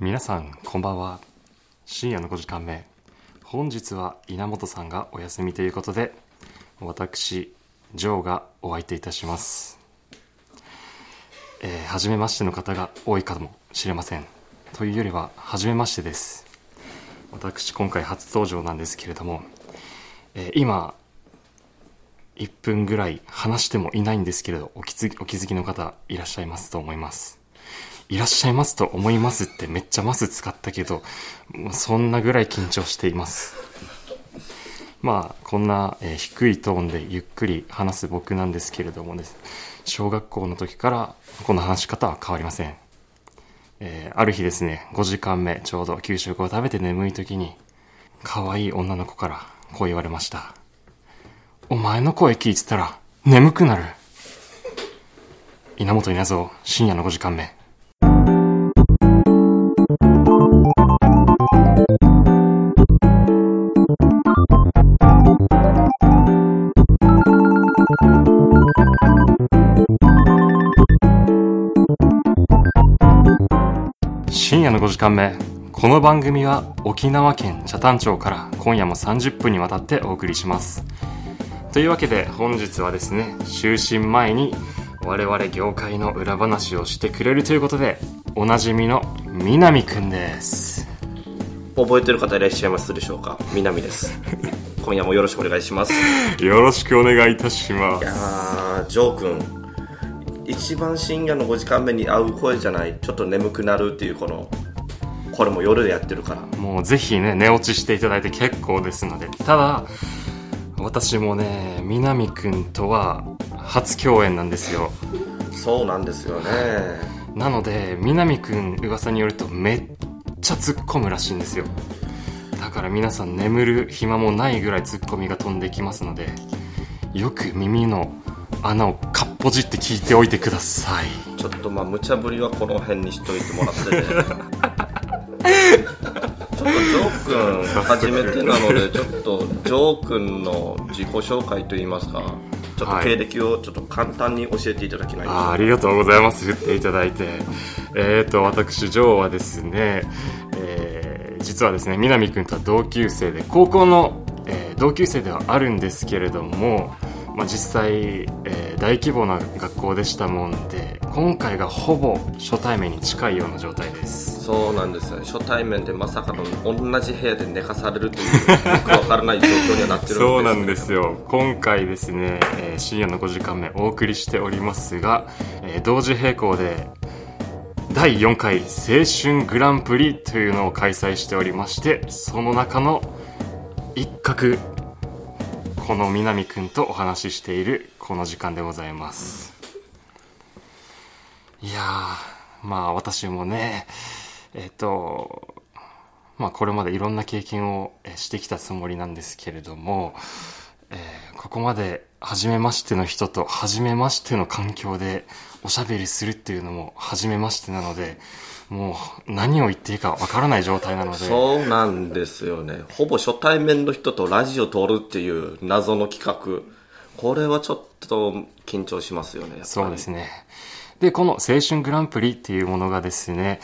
皆さんこんばんは。深夜の5時間目、本日は稲本さんがお休みということで、私ジョーがお相手いたします。初めましての方が多いかもしれません。というよりは初めましてです。私今回初登場なんですけれども、今1分ぐらい話してもいないんですけれど、お気づきの方いらっしゃいますと思います。いらっしゃいますと思いますってめっちゃます使ったけど、そんなぐらい緊張しています。まあこんな低いトーンでゆっくり話す僕なんですけれどもです、小学校の時からこの話し方は変わりません。ある日ですね、5時間目ちょうど給食を食べて眠い時に、可愛い女の子からこう言われました。お前の声聞いてたら眠くなる。稲本稲造、深夜の5時間目。深夜の5時間目、この番組は沖縄県北谷町から今夜も30分にわたってお送りします。というわけで本日はですね、就寝前に我々業界の裏話をしてくれるということで、おなじみの南くんです。覚えてる方いらっしゃいますでしょうか。南です。今夜もよろしくお願いします。よろしくお願いいたします。いや、ジョー君、一番深夜の5時間目に合う声じゃない、ちょっと眠くなるっていう、これも夜でやってるから、もうぜひね、寝落ちしていただいて結構ですので。ただ私もね、南くんとは初共演なんですよ。そうなんですよね。なので南くん、噂によるとめっちゃ突っ込むらしいんですよ。だから皆さん眠る暇もないぐらい突っ込みが飛んできますので、よく耳の穴をかっぽじって聞いておいてください。ちょっとまあ無茶ぶりはこの辺にしといてもらって、ね、ちょっとジョー君初めてなので、ちょっとジョー君の自己紹介といいますか、ちょっと経歴をちょっと簡単に教えていただきないですか。はい、ありがとうございます。言っていただいて。私ジョーはですね、実はですね、南君とは同級生で、高校の、同級生ではあるんですけれども、まあ、実際、大規模な学校でしたもんで、今回がほぼ初対面に近いような状態です。そうなんですよね。初対面でまさかの同じ部屋で寝かされるというよくわからない状況にはなってるんです。そうなんですよ。今回ですね、深夜の5時間目お送りしておりますが、同時並行で第4回青春グランプリというのを開催しておりまして、その中の一角、この南くんとお話ししているこの時間でございます。いやー、まあ私もね、まあこれまでいろんな経験をしてきたつもりなんですけれども、ここまで初めましての人と初めましての環境でおしゃべりするっていうのも初めましてなので、もう何を言っていいかわからない状態なので。そうなんですよね。ほぼ初対面の人とラジオ撮るっていう謎の企画、これはちょっと緊張しますよね。そうですね。で、この青春グランプリっていうものがですね、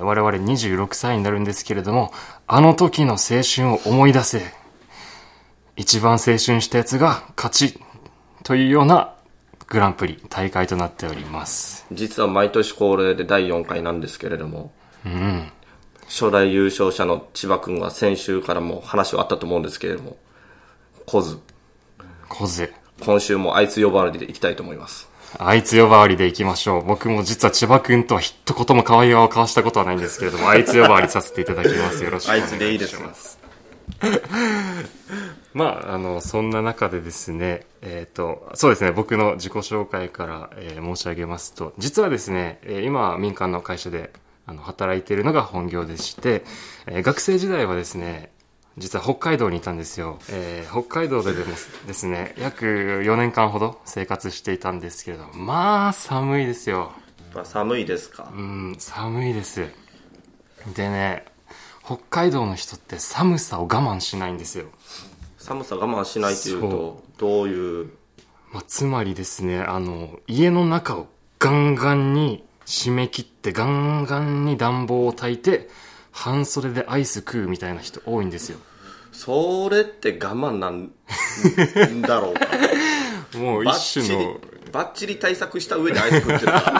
我々26歳になるんですけれども、あの時の青春を思い出せ、一番青春したやつが勝ちというようなグランプリ大会となっております。実は毎年恒例で第4回なんですけれども、うん、初代優勝者の千葉くんが先週からも話はあったと思うんですけれども、コズ今週もあいつ呼ばわりでいきたいと思います。あいつ呼ばわりでいきましょう。僕も実は千葉くんとは一言も可愛い顔を交わしたことはないんですけれども、あいつ呼ばわりさせていただきます。よろしくお願いします。あいつでいいです。まあ、そんな中でですね、そうですね、僕の自己紹介から、申し上げますと、実はですね、今民間の会社で働いているのが本業でして、学生時代はですね、実は北海道にいたんですよ。北海道でですね、約4年間ほど生活していたんですけれど、まあ寒いですよ。寒いですか。うん、寒いです。でね、北海道の人って寒さを我慢しないんですよ。寒さ我慢しないというとどういう、まあ、つまりですね、家の中をガンガンに締め切ってガンガンに暖房を焚いて半袖でアイス食うみたいな人多いんですよ。それって我慢なんだろうかもう一種のバッチリ対策した上でアイス食ってるから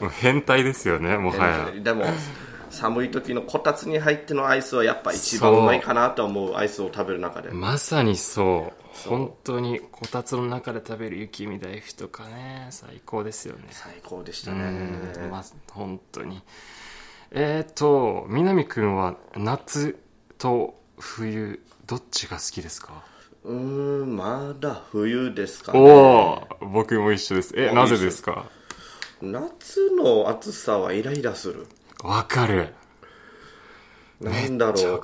もう変態ですよね、もはや。でも寒い時のこたつに入ってのアイスはやっぱ一番うまいかなと思う。アイスを食べる中でまさにそう本当にこたつの中で食べる雪見大福とかね、最高ですよね。最高でしたね、まあ、本当に。南くんは夏と冬どっちが好きですか？まだ冬ですかね。お、僕も一緒です。なぜですか？夏の暑さはイライラする。わかる。なんだろう、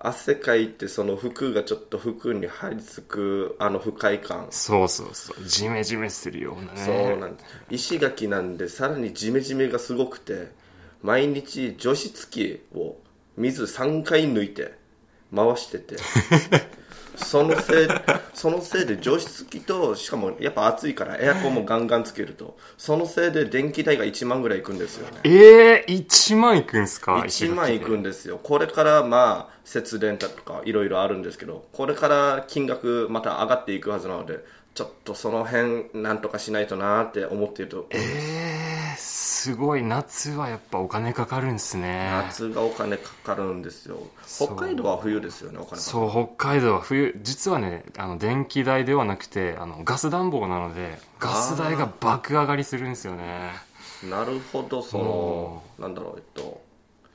汗かいてその服がちょっと服に張り付くあの不快感。そうそうそう、ジメジメするようなね。そうなんです。石垣なんでさらにジメジメがすごくて、毎日除湿機を水3回抜いて回しててそのせいで除湿機と、しかもやっぱ暑いからエアコンもガンガンつけると、そのせいで電気代が1万ぐらいいくんですよね。1万いくんすか？1万いくんですよ。これからまあ節電だとかいろいろあるんですけど、これから金額また上がっていくはずなので、ちょっとその辺なんとかしないとなーって思っていると思います。すごい。夏はやっぱお金かかるんですね。夏がお金かかるんですよ。北海道は冬ですよね、お金かかる。そう、北海道は冬。実はね、電気代ではなくてガス暖房なのでガス代が爆上がりするんですよね。なるほど。そのなんだろう、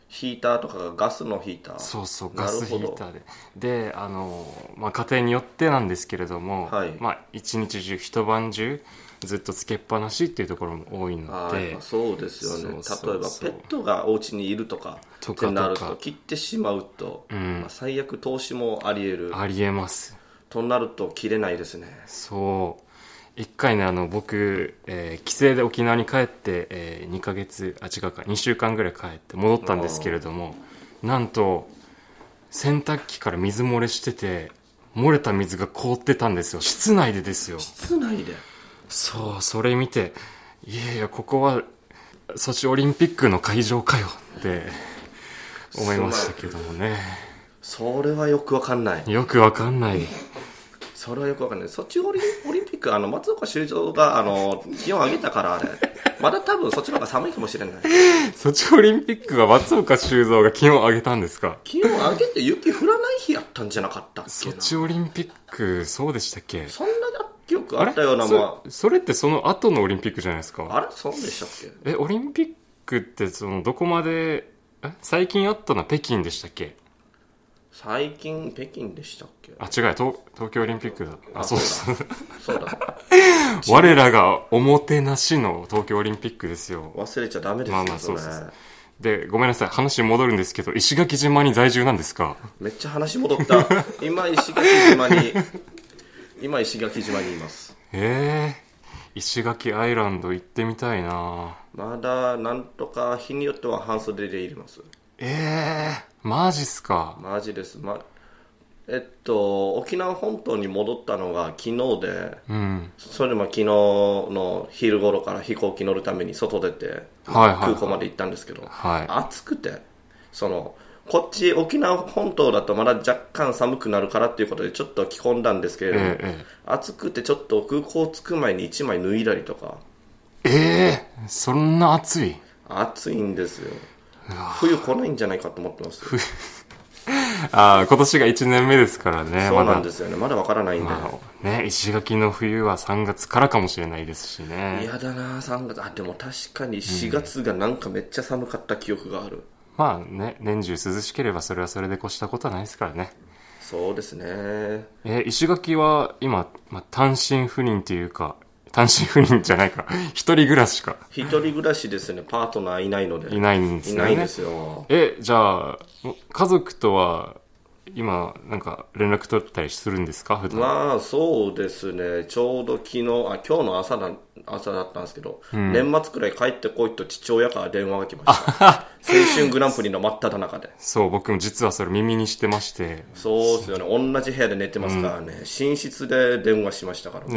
ヒーターとかがガスのヒーター。そうそう、ガスヒーターでまあ、家庭によってなんですけれども、はい、まあ、一日中一晩中ずっとつけっぱなしっていうところも多いので。あ、そうですよね。そうそうそう、例えばペットがお家にいるとかってなると切ってしまうと、まあ、最悪投資もあり得る。あり得ますとなると切れないですね。そう、一回ね、僕、帰省で沖縄に帰って、2週間ぐらい帰って戻ったんですけれども、なんと洗濯機から水漏れしてて、漏れた水が凍ってたんですよ、室内でですよ。室内で。そう、それ見て、いやいや、ここはソチオリンピックの会場かよって思いましたけどもね。それはよくわかんない。よくわかんない。それはよくわかんない。ソチオリンピック松岡修造が気温上げたから、あれまだ多分そっちの方が寒いかもしれない。ソチオリンピックは松岡修造が気温上げたんですか？気温上げて雪降らない日やったんじゃなかったっけな。ソチオリンピック、そうでしたっけ？そんな記憶あったような。まあ、それってその後のオリンピックじゃないですか。あれ、そうでしたっけ？オリンピックってどこまで、最近あったのは北京でしたっけ？最近北京でしたっけ？あ、違う、東京オリンピックだ。あ、そうだ。そうだ。我らがおもてなしの東京オリンピックですよ。忘れちゃダメですよ。まあまあ、そうです。で、ごめんなさい、話戻るんですけど、石垣島に在住なんですか？めっちゃ話戻った。今石垣島にいます。石垣アイランド行ってみたいな。まだなんとか日によっては半袖でいます。マジっすか？マジです、沖縄本島に戻ったのが昨日で、それでも昨日の昼頃から飛行機乗るために外出て空港まで行ったんですけど、暑くて、こっち沖縄本島だとまだ若干寒くなるからっていうことでちょっと着込んだんですけれども、暑くてちょっと空港着く前に1枚脱いだりとか。そんな暑い？暑いんですよ。冬来ないんじゃないかと思ってます。今年が1年目ですからね。そうなんですよね、まだわからないんで、石垣の冬は3月からかもしれないですしね。嫌だな3月。でも確かに4月がなんかめっちゃ寒かった記憶がある。まあね、年中涼しければそれはそれで越したことはないですからね。そうですね。石垣は今、単身赴任というか、単身赴任じゃないか一人暮らしか。一人暮らしですね。パートナーいないので。いないんですよね。いないんですよ。じゃあ家族とは今なんか連絡取ったりするんですか、普段？まあそうですね、ちょうど今日の朝だったんですけど、年末くらい帰ってこいと父親から電話が来ました。青春グランプリの真っ只中で。そう、僕も実はそれ耳にしてまして。そうですよね、同じ部屋で寝てますからね、寝室で電話しましたからもう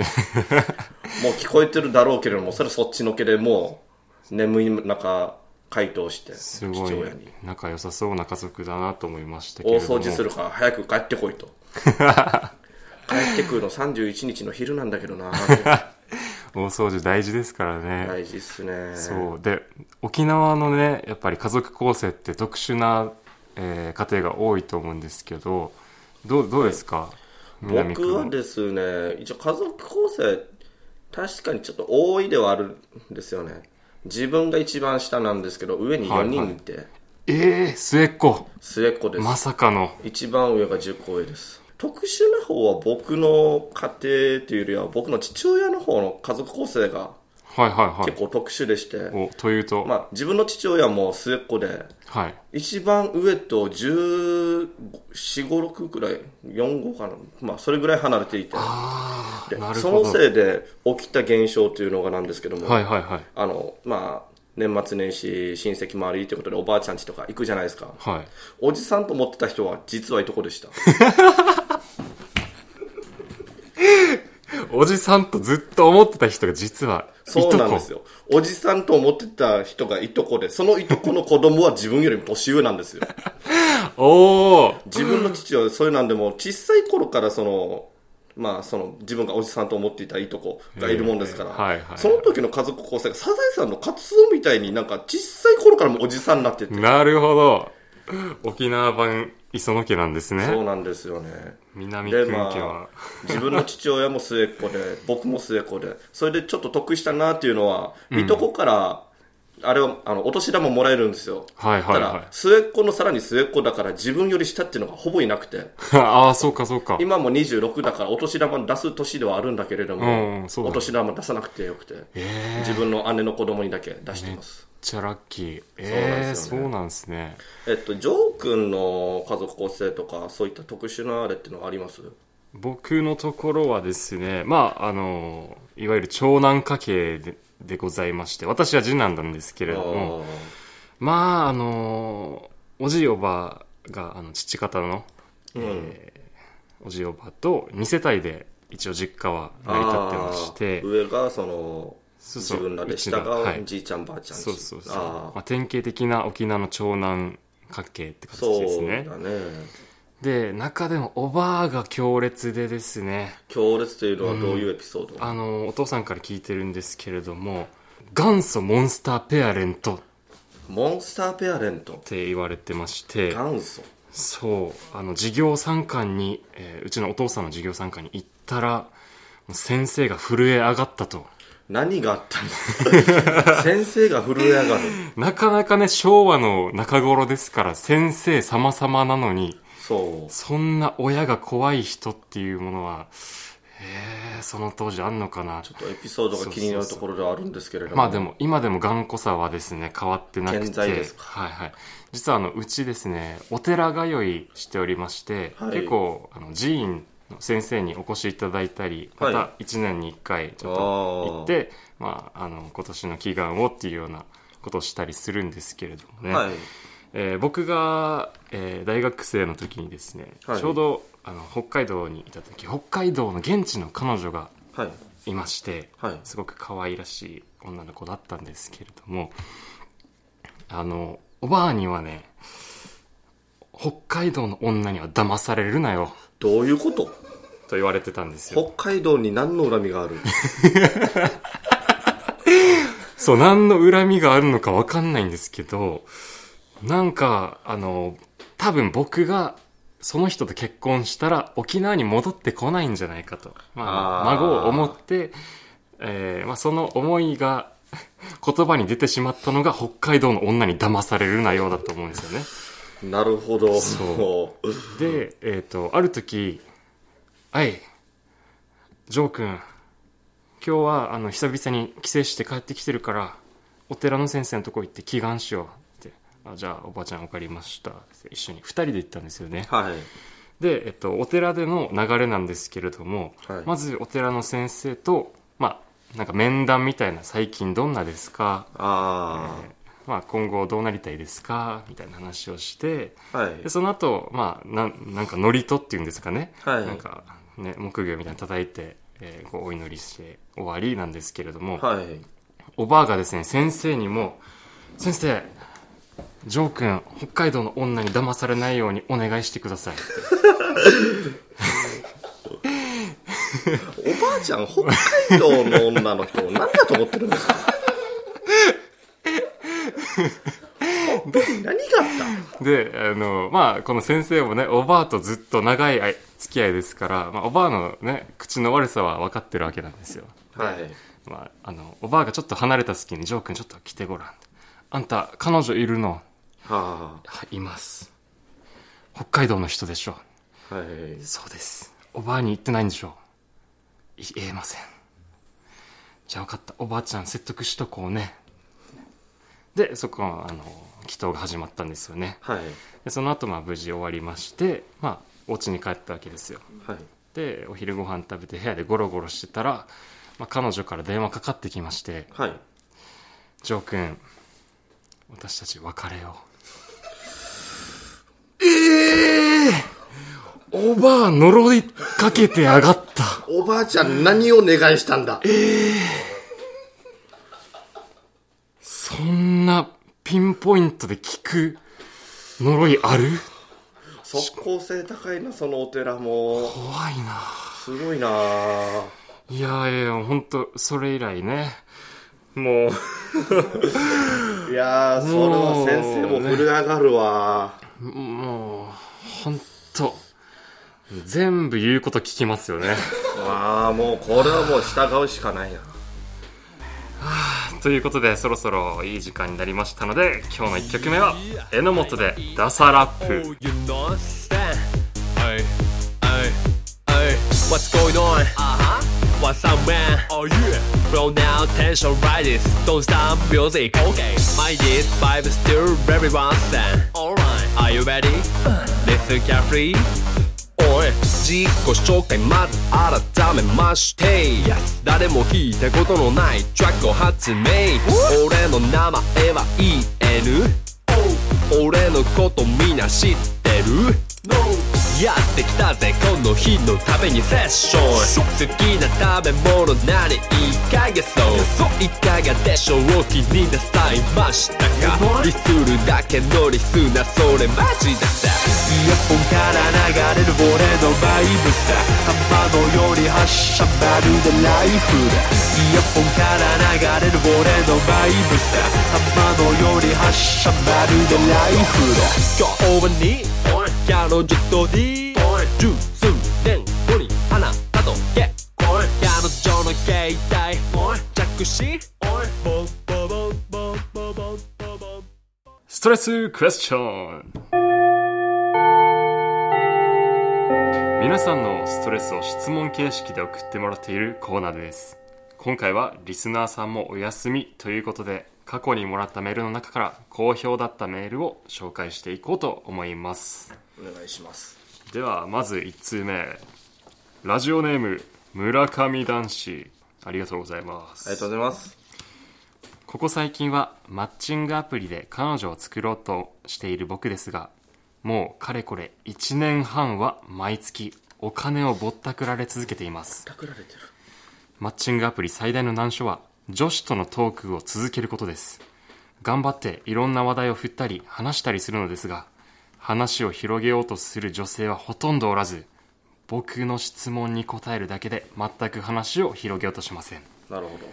聞こえてるだろうけれども、それそっちのけでもう眠い中回答して父親に。仲良さそうな家族だなと思いましたけれども、大掃除するから早く帰ってこいと帰ってくるの31日の昼なんだけどな大掃除大事ですからね。大事っすね。そうで、沖縄のねやっぱり家族構成って特殊な、家庭が多いと思うんですけど、どうですか、はい、南区は。僕はですね、一応家族構成確かにちょっと多いではあるんですよね。自分が一番下なんですけど、上に4人いて、はいはい、末っ子。末っ子です。まさかの一番上が10個上です。特殊な方は僕の家庭というよりは僕の父親の方の家族構成が結構特殊でして、はいはいはい、というと、まあ、自分の父親も末っ子で、はい、一番上と14、16くらい4、5かな、まあ、それぐらい離れていて、あ、でそのせいで起きた現象というのがなんですけども、はいはいはい、まあ、年末年始親戚周りということでおばあちゃん家とか行くじゃないですか、はい、おじさんと思ってた人は実はいとこでしたおじさんとずっと思ってた人が実はいとこ。そうなんですよ。おじさんと思ってた人がいとこで、そのいとこの子供は自分よりも年上なんですよおー、自分の父はそういうなんでも小さい頃からその自分がおじさんと思っていたいとこがいるもんですから、はいはい、その時の家族構成がサザエさんのカツオみたいになんか小さい頃からもおじさんになってて。なるほど、沖縄版磯野家なんですね。そうなんですよね。南君家は、自分の父親も末っ子で僕も末っ子で、それでちょっと得したなっていうのは、いとこからあれをお年玉もらえるんですよ、はいはいはい、だから末っ子のさらに末っ子だから自分より下っていうのがほぼいなくてああそうかそうか。今も26だからお年玉出す年ではあるんだけれども、うん、そうだね、お年玉出さなくてよくて、自分の姉の子供にだけ出してます。めっちゃラッキー。そうなんですね。ジョー君の家族構成とかそういった特殊なあれってのはあります？僕のところはですね、まあいわゆる長男家系でございまして、私は次男なんですけれども、まあおじいおばが父方の、うん、おじいおばと2世帯で一応実家は成り立ってまして、上がその自分らで下がじいちゃんばあちゃんち。そうそうそう、まあ、典型的な沖縄の長男家系って形ですね。そうだね。で中でもおばあが強烈でですね。強烈というのはどういうエピソード？お父さんから聞いてるんですけれども、元祖モンスターペアレント。モンスターペアレントって言われてまして。元祖。そう授業参観に、うちのお父さんの授業参観に行ったら先生が震え上がったと。何があったの先生が震え上がるなかなかね、昭和の中頃ですから先生様々なのに、そんな親が怖い人っていうものは、その当時あんのかな。ちょっとエピソードが気になるところではあるんですけれども、まあでも今でも頑固さはですね変わってなくて、現在ですか。はいはい。実はうちですねお寺通いしておりまして、はい、結構寺院先生にお越しいただいたり、また1年に1回ちょっと行って、はい、まあ、今年の祈願をっていうようなことをしたりするんですけれどもね、はい、僕が、大学生の時にですね、はい、ちょうど北海道にいた時、北海道の現地の彼女がいまして、はいはい、すごく可愛らしい女の子だったんですけれども、おばあにはね、北海道の女には騙されるなよ、どういうことと言われてたんですよ。北海道に何の恨みがあるそう、何の恨みがあるのか分かんないんですけど、なんか多分僕がその人と結婚したら沖縄に戻ってこないんじゃないかと、まあ、孫を思って、まあ、その思いが言葉に出てしまったのが北海道の女に騙されるなようだと思うんですよねなるほど。そうで、ある時、はい、ジョー君、今日は久々に帰省して帰ってきてるから、お寺の先生のとこ行って祈願しようって、じゃあおばあちゃんわかりましたって一緒に2人で行ったんですよね。はい。で、お寺での流れなんですけれども、はい、まずお寺の先生と、まあなんか面談みたいな、最近どんなですか。ああ。まあ、今後どうなりたいですかみたいな話をして、はい、でその後、まあ、なんか祝詞っていうんですかね、はい、なんかね木魚みたいなの叩いて、お祈りして終わりなんですけれども、はい、おばあがですね、先生にも、先生、ジョー君、北海道の女に騙されないようにお願いしてくださいっておばあちゃん、北海道の女の人を何だと思ってるんですか何があったで、まあ、この先生もね、おばあとずっと長い付き合いですから、まあ、おばあのね、口の悪さは分かってるわけなんですよ。はい。まあ、おばあがちょっと離れた隙に、ジョー君ちょっと来てごらん。あんた、彼女いるの？はあ。います。北海道の人でしょう。はい。そうです。おばあに言ってないんでしょう。言えません。じゃあ分かった。おばあちゃん説得しとこうね。で、そこは、祈祷が始まったんですよね。はい。で、その後、まあ、無事終わりまして、まあ、お家に帰ったわけですよ。はい。で、お昼ご飯食べて部屋でゴロゴロしてたら、まあ、彼女から電話かかってきまして、はい。ジョー君、私たち別れよう。おばあ呪いかけてやがった。おばあちゃん何を願いしたんだ。そんなピンポイントで聞く呪いある？即効性高いな、そのお寺も。怖いな。すごいな。いやいや、ほんと、それ以来ね。もういやー、それは先生も震え上がるわ。もうほんと全部言うこと聞きますよねあー、もうこれはもう従うしかないなということで、そろそろいい時間になりましたので、今日の1曲目は榎本でダサラップ。What's going on? What's up, man? Oh yeah. Bro, now tension rises. Don't stop music. Okay. My deep vibe is still very one stand. Alright. Are you ready? Listen carefully. Oi. 自己紹介まず改めまして。Yes. 誰も聞いたことのないトラックを発明。俺の名前は EN。俺のことみんな知ってる？No.やってきたぜこの日のためにセッション。好きな食べ物なりいかがそう、いかがでしょう、気になさいましたか？リスるだけのリスな、それマジださ。イヤホンから流れる俺のバイブさ、浜のように発射まるでライフだ。イヤホンから流れる俺のバイブさ、浜のように発射まるでライフだ。今日はに彼女とディー十数年後にあなたと結婚。彼女の携帯着信ストレスクエスチョン。皆さんのストレスを質問形式で送ってもらっているコーナーです。今回はリスナーさんもお休みということで、過去にもらったメールの中から好評だったメールを紹介していこうと思います。お願いします。ではまず1通目、ラジオネーム村上男子、ありがとうございます。ありがとうございます。ここ最近はマッチングアプリで彼女を作ろうとしている僕ですが、もうかれこれ1年半は毎月お金をぼったくられ続けています。ぼったくられてる。マッチングアプリ最大の難所は女子とのトークを続けることです。頑張っていろんな話題を振ったり話したりするのですが、話を広げようとする女性はほとんどおらず、僕の質問に答えるだけで全く話を広げようとしません。なるほど。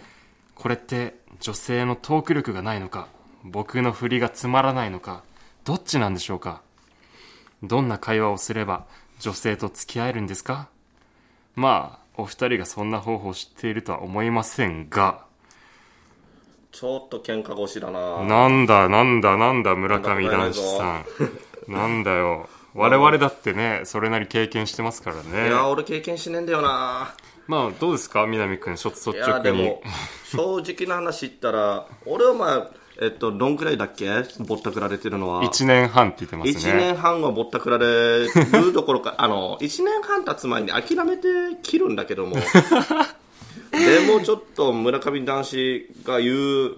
これって女性のトーク力がないのか、僕の振りがつまらないのか、どっちなんでしょうか？どんな会話をすれば女性と付き合えるんですか？まあお二人がそんな方法を知っているとは思いませんが。ちょっと喧嘩腰だな。なんだ村上男子さんなんだよ。我々だってね、それなり経験してますからね。いや俺経験しねえんだよな。まあどうですか南くん、率直に。いやでも正直な話言ったら俺はまあどんくらいだっけぼったくられてるのは。1年半って言ってますね。1年半はぼったくられるどころか1年半経つ前に諦めて切るんだけどもでもちょっと村上男子が言う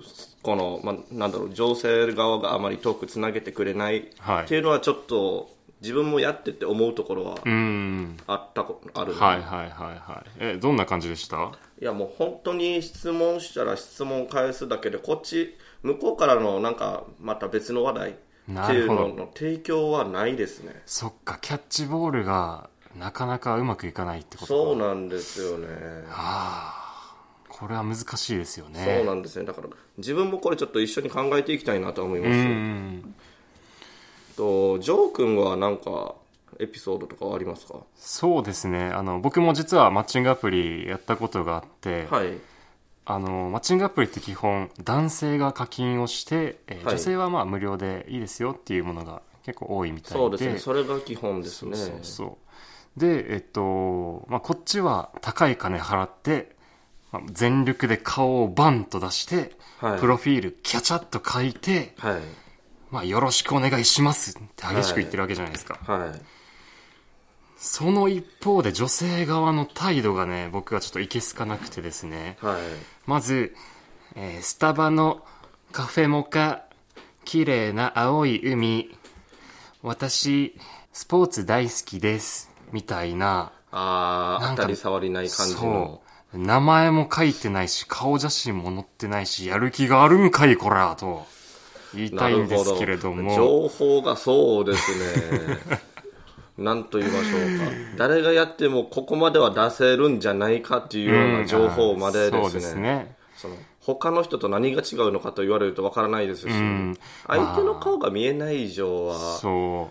この、まあ、なんだろう、女性側があまりトークつなげてくれないっていうのはちょっと自分もやってて思うところはある、ね、はいはいはいはい。どんな感じでした？いやもう本当に質問したら質問返すだけで、こっち向こうからのなんかまた別の話題っていうのの提供はないですね。そっか、キャッチボールがなかなかうまくいかないってことか。そうなんですよね。ああ、これは難しいですよね。そうなんですね。だから自分もこれちょっと一緒に考えていきたいなと思います。うん。ジョー君は何かエピソードとかはありますか？そうですね、僕も実はマッチングアプリやったことがあって、はい、マッチングアプリって基本男性が課金をして、はい、女性はまあ無料でいいですよっていうものが結構多いみたいで、そうですね、それが基本ですね。そうそうで、まあ、こっちは高い金払って全力で顔をバンと出して、はい、プロフィールキャチャッと書いて、はい、まあ、よろしくお願いしますって激しく言ってるわけじゃないですか、はいはい、その一方で女性側の態度がね、僕はちょっといけすかなくてですね、はい、まず、スタバのカフェモカ綺麗な青い海、私スポーツ大好きですみたいな、なんか当たり障りない感じの、そう、名前も書いてないし顔写真も載ってないし、やる気があるんかいこらと言いたいんですけれども、情報が、そうですねなんと言いましょうか、誰がやってもここまでは出せるんじゃないかっていうような情報までですね、うん、そうですね、その他の人と何が違うのかと言われるとわからないですし、うん、相手の顔が見えない以上は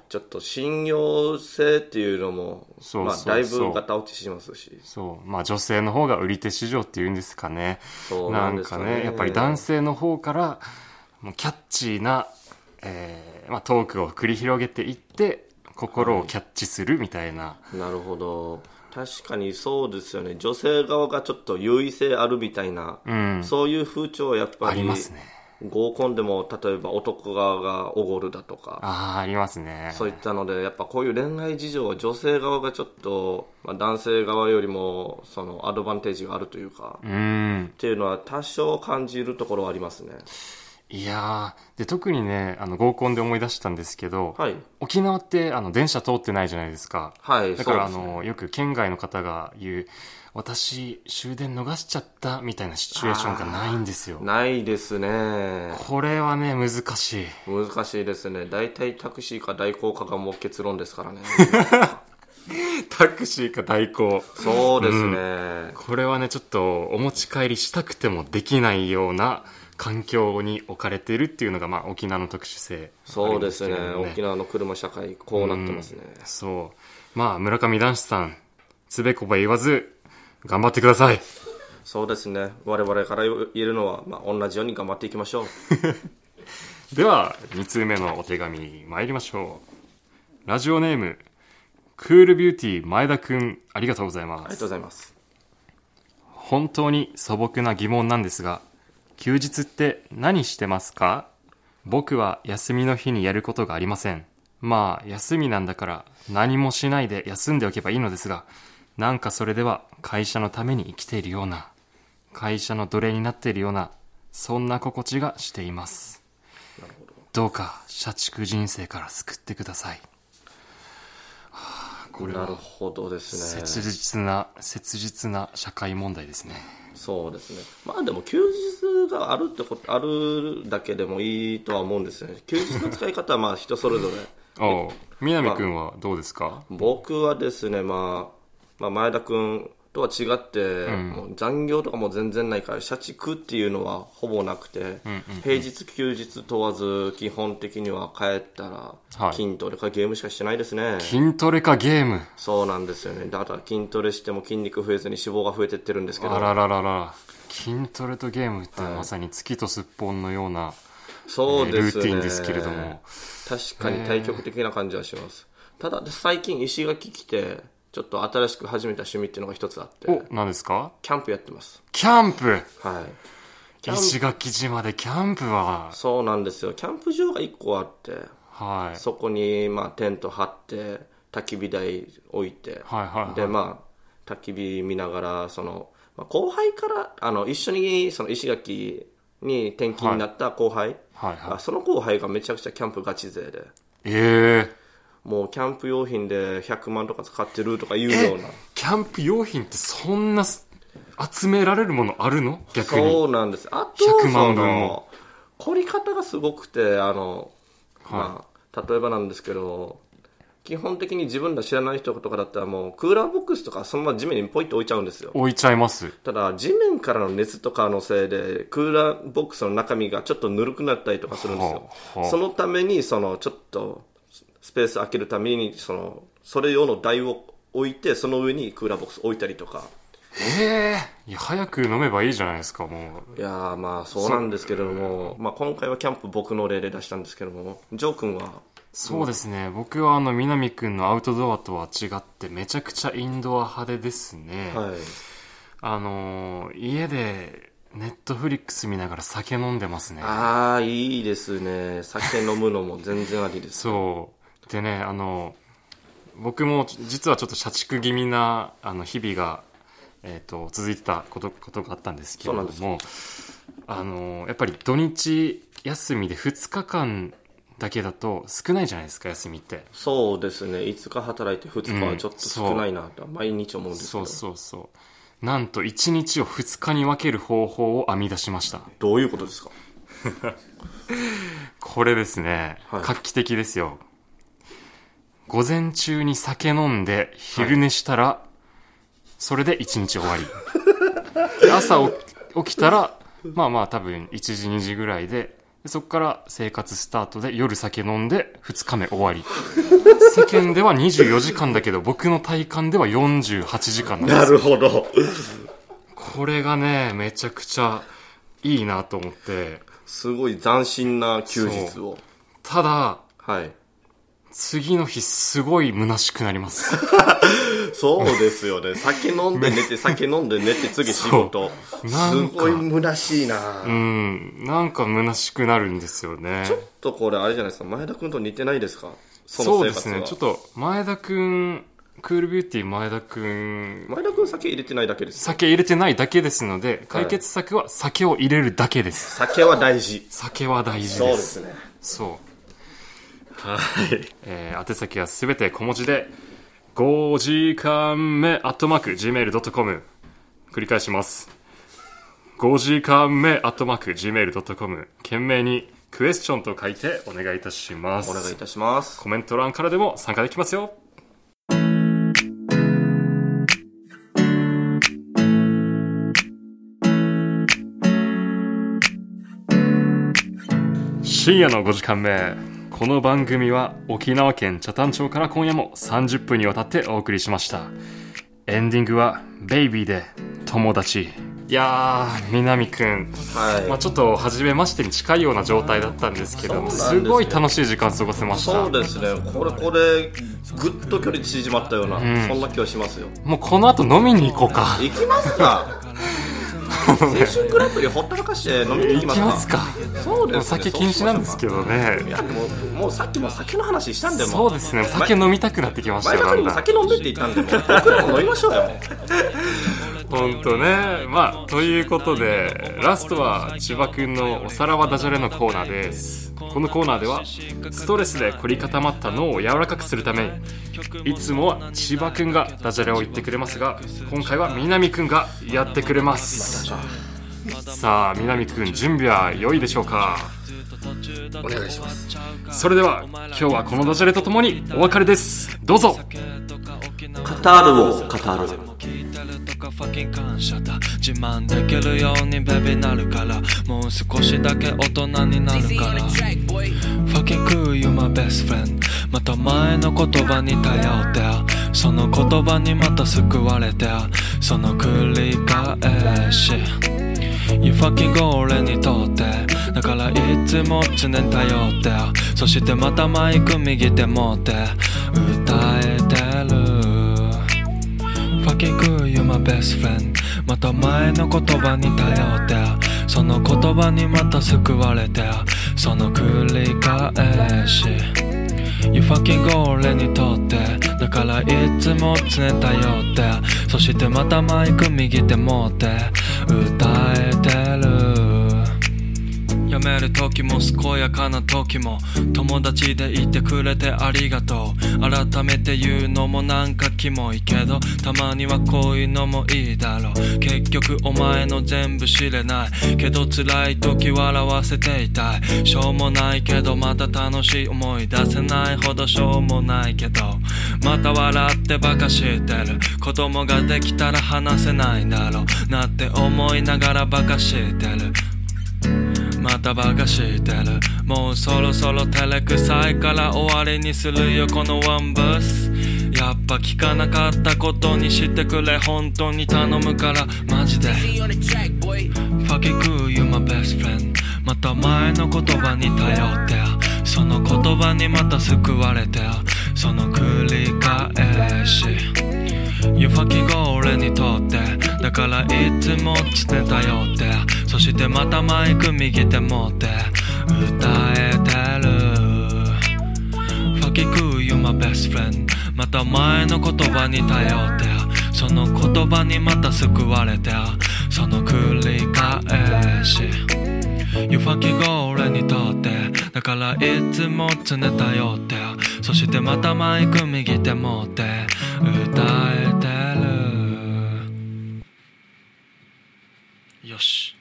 ちょっと信用性っていうのも、そう、まあ、だいぶガタ落ちしますし、そう、まあ、女性の方が売り手市場っていうんですかね、そうなんですかね、なんかね、やっぱり男性の方からもうキャッチーな、まあ、トークを繰り広げていって心をキャッチするみたいな、はい、なるほど、確かにそうですよね、女性側がちょっと優位性あるみたいな、うん、そういう風潮はやっぱりありますね。合コンでも例えば男側がおごるだとか、ありますね、そういったのでやっぱこういう恋愛事情は女性側がちょっと、まあ、男性側よりもそのアドバンテージがあるというか、うん、っていうのは多少感じるところはありますね。いやー、で特にね、合コンで思い出したんですけど、はい、沖縄って電車通ってないじゃないですか、はい、だから、そうですね、よく県外の方が言う、私終電逃しちゃったみたいなシチュエーションがないんですよ。ないですね。これはね、難しい、難しいですね。大体タクシーか代行かがもう結論ですからねタクシーか代行、そうですね、うん、これはねちょっとお持ち帰りしたくてもできないような環境に置かれているっていうのが、まあ、沖縄の特殊性、そうですね、沖縄の車社会こうなってますね、うん、そう、まあ村上男子さん、つべこべ言わず頑張ってください。そうですね、我々から言えるのは、まあ、同じように頑張っていきましょうでは2通目のお手紙参りましょう。ラジオネームクールビューティー前田くん、ありがとうございます。ありがとうございます。本当に素朴な疑問なんですが、休日って何してますか？僕は休みの日にやることがありません。まあ休みなんだから何もしないで休んでおけばいいのですが、なんかそれでは会社のために生きているような、会社の奴隷になっているような、そんな心地がしています。なるほど。どうか社畜人生から救ってください。はあ、これはなるほどですね。切実な社会問題ですね。そうですね、まあでも休日があるってこと、あるだけでもいいとは思うんですよね。休日の使い方はまあ人それぞれ南君はどうですか？僕はですね、まあ、前田君とは違って、うん、もう残業とかも全然ないから社畜っていうのはほぼなくて、うんうんうん、平日休日問わず基本的には帰ったら筋トレかゲームしかしてないですね、はい、筋トレかゲーム、そうなんですよね。だから筋トレしても筋肉増えずに脂肪が増えてってるんですけど、あらららら、筋トレとゲームってまさに月とすっぽんのような、そうですね、ルーティンですけれども、確かに対極的な感じはします。ただ最近石垣来てちょっと新しく始めた趣味っていうのが一つあって、何ですか？キャンプやってます。キャンプ、はい。石垣島でキャンプは、そうなんですよ、キャンプ場が1個あって、はい、そこにまあテント張って焚き火台置いて、はいはいはい、でまあ焚き火見ながら、その、まあ、後輩から一緒にその石垣に転勤になった後輩、はいはいはい、その後輩がめちゃくちゃキャンプガチ勢で、もうキャンプ用品で100万とか使ってるとかいうような。キャンプ用品ってそんな集められるものあるの？逆に。そうなんです。あと100万分も凝り方がすごくて、まあ、例えばなんですけど、基本的に自分ら知らない人とかだったらもうクーラーボックスとかそのまま地面にポイって置いちゃうんですよ。置いちゃいます。ただ地面からの熱とかのせいでクーラーボックスの中身がちょっとぬるくなったりとかするんですよ。はあはあ、そのためにそのちょっとスペース空けるためにそれ用の台を置いてその上にクーラーボックス置いたりとか。いや早く飲めばいいじゃないですか。もういやまあそうなんですけれども、まあ、今回はキャンプ僕の例で出したんですけども、ジョー君は？そうですね、僕は南君のアウトドアとは違ってめちゃくちゃインドア派でですね、はい、家でネットフリックス見ながら酒飲んでますね。ああいいですね、酒飲むのも全然ありです、ね、そうでね、僕も実はちょっと社畜気味な日々が続いてたことがあったんですけれども、やっぱり土日休みで2日間だけだと少ないじゃないですか、休みって。そうですね、5日働いて2日はちょっと少ないなと毎日思うんですけど、そうなんと1日を2日に分ける方法を編み出しました。どういうことですか？これですね、はい、画期的ですよ。午前中に酒飲んで昼寝したら、はい、それで一日終わり。朝起きたら、まあ多分1時2時ぐらいで、そこから生活スタートで夜酒飲んで2日目終わり。世間では24時間だけど、僕の体感では48時間なんです。なるほど。これがね、めちゃくちゃいいなと思って。すごい斬新な休日を。ただ、はい。次の日すごい虚しくなります。そうですよね。酒飲んで寝て、酒飲んで寝て、次仕事。すごい虚しいな。うん。なんか虚しくなるんですよね。ちょっとこれあれじゃないですか。前田くんと似てないですか？そうですね。ちょっと前田くん、クールビューティー前田くん。前田くん酒入れてないだけです。酒入れてないだけですので、解決策は酒を入れるだけです。酒は大事。酒は大事です。そうですね。そう。はい。宛先はすべて小文字で、5時間目@gmail.com。繰り返します。5時間目@gmail.com。懸命にクエスチョンと書いてお願いいたします。お願いいたします。コメント欄からでも参加できますよ。深夜の5時間目。この番組は沖縄県北谷町から今夜も30分にわたってお送りしました。エンディングはベイビーで友達。いやー、南くん、はい、まあ、ちょっと初めましてに近いような状態だったんですけど、すごい楽しい時間過ごせました。そうですね、これぐっと距離縮まったような、そんな気はしますよ。もうこの後飲みに行こうか。行きますか。青春グランプリほったらかして飲みに行きますか。そうですね、お酒禁止なんですけどね。いやもうさっきも酒の話したんで、もそうですね、酒飲みたくなってきましたよ。前田君も酒飲んでって言ったんで、僕らも飲みましょうよ。本当ね。まあということで、ラストは千葉君のおさらばダジャレのコーナーです。このコーナーではストレスで凝り固まった脳を柔らかくするために、いつもは千葉君がダジャレを言ってくれますが、今回は南君がやってくれます。さあ南君、準備は良いでしょうか？お願いします。それでは今日はこのダジャレとともにお別れです。どうぞ。カタールをカタールファキン感謝だ、自慢できるようにベビーなるから、もう少しだけ大人になるから。ファキンクーユーマイベストフレンド、また前の言葉に頼って、その言葉にまた救われて、その繰り返し You fucking go 俺にとって、だからいつも常に頼って、そしてまたマイク右手持って歌えてる。Fucking you my best friend、 また前の言葉に頼って、その言葉にまた救われて、その繰り返し You fucking go 俺にとって、だからいつも常に頼って、そしてまたマイク右手持って歌えてる。やめる時も健やかな時も友達でいてくれてありがとう。改めて言うのもなんかキモいけど、たまにはこういうのもいいだろう。結局お前の全部知れないけど、辛い時笑わせていたい。しょうもないけどまた楽しい、思い出せないほどしょうもないけど、また笑ってばかしてる。子供ができたら話せないんだろうなって思いながらばかしてる。またバカしてる。もうそろそろ照れくさいから終わりにするよこのワンブース。やっぱ聞かなかったことにしてくれ、本当に頼むからマジで。 Fucking you my best friend。 また前の言葉に頼ってや、その言葉にまた救われてや、その繰り返し。 You fucking go 俺にとって、だからいつも常頼ってや、そしてまたマイク右手持って歌えてる。 Fucking you my best friend。 また前の言葉に頼ってや、その言葉にまた救われてや、その繰り返し。 You fucking go 俺にとって、だからいつも常頼ってや、そしてまたマイク右手持って歌えてる。よし。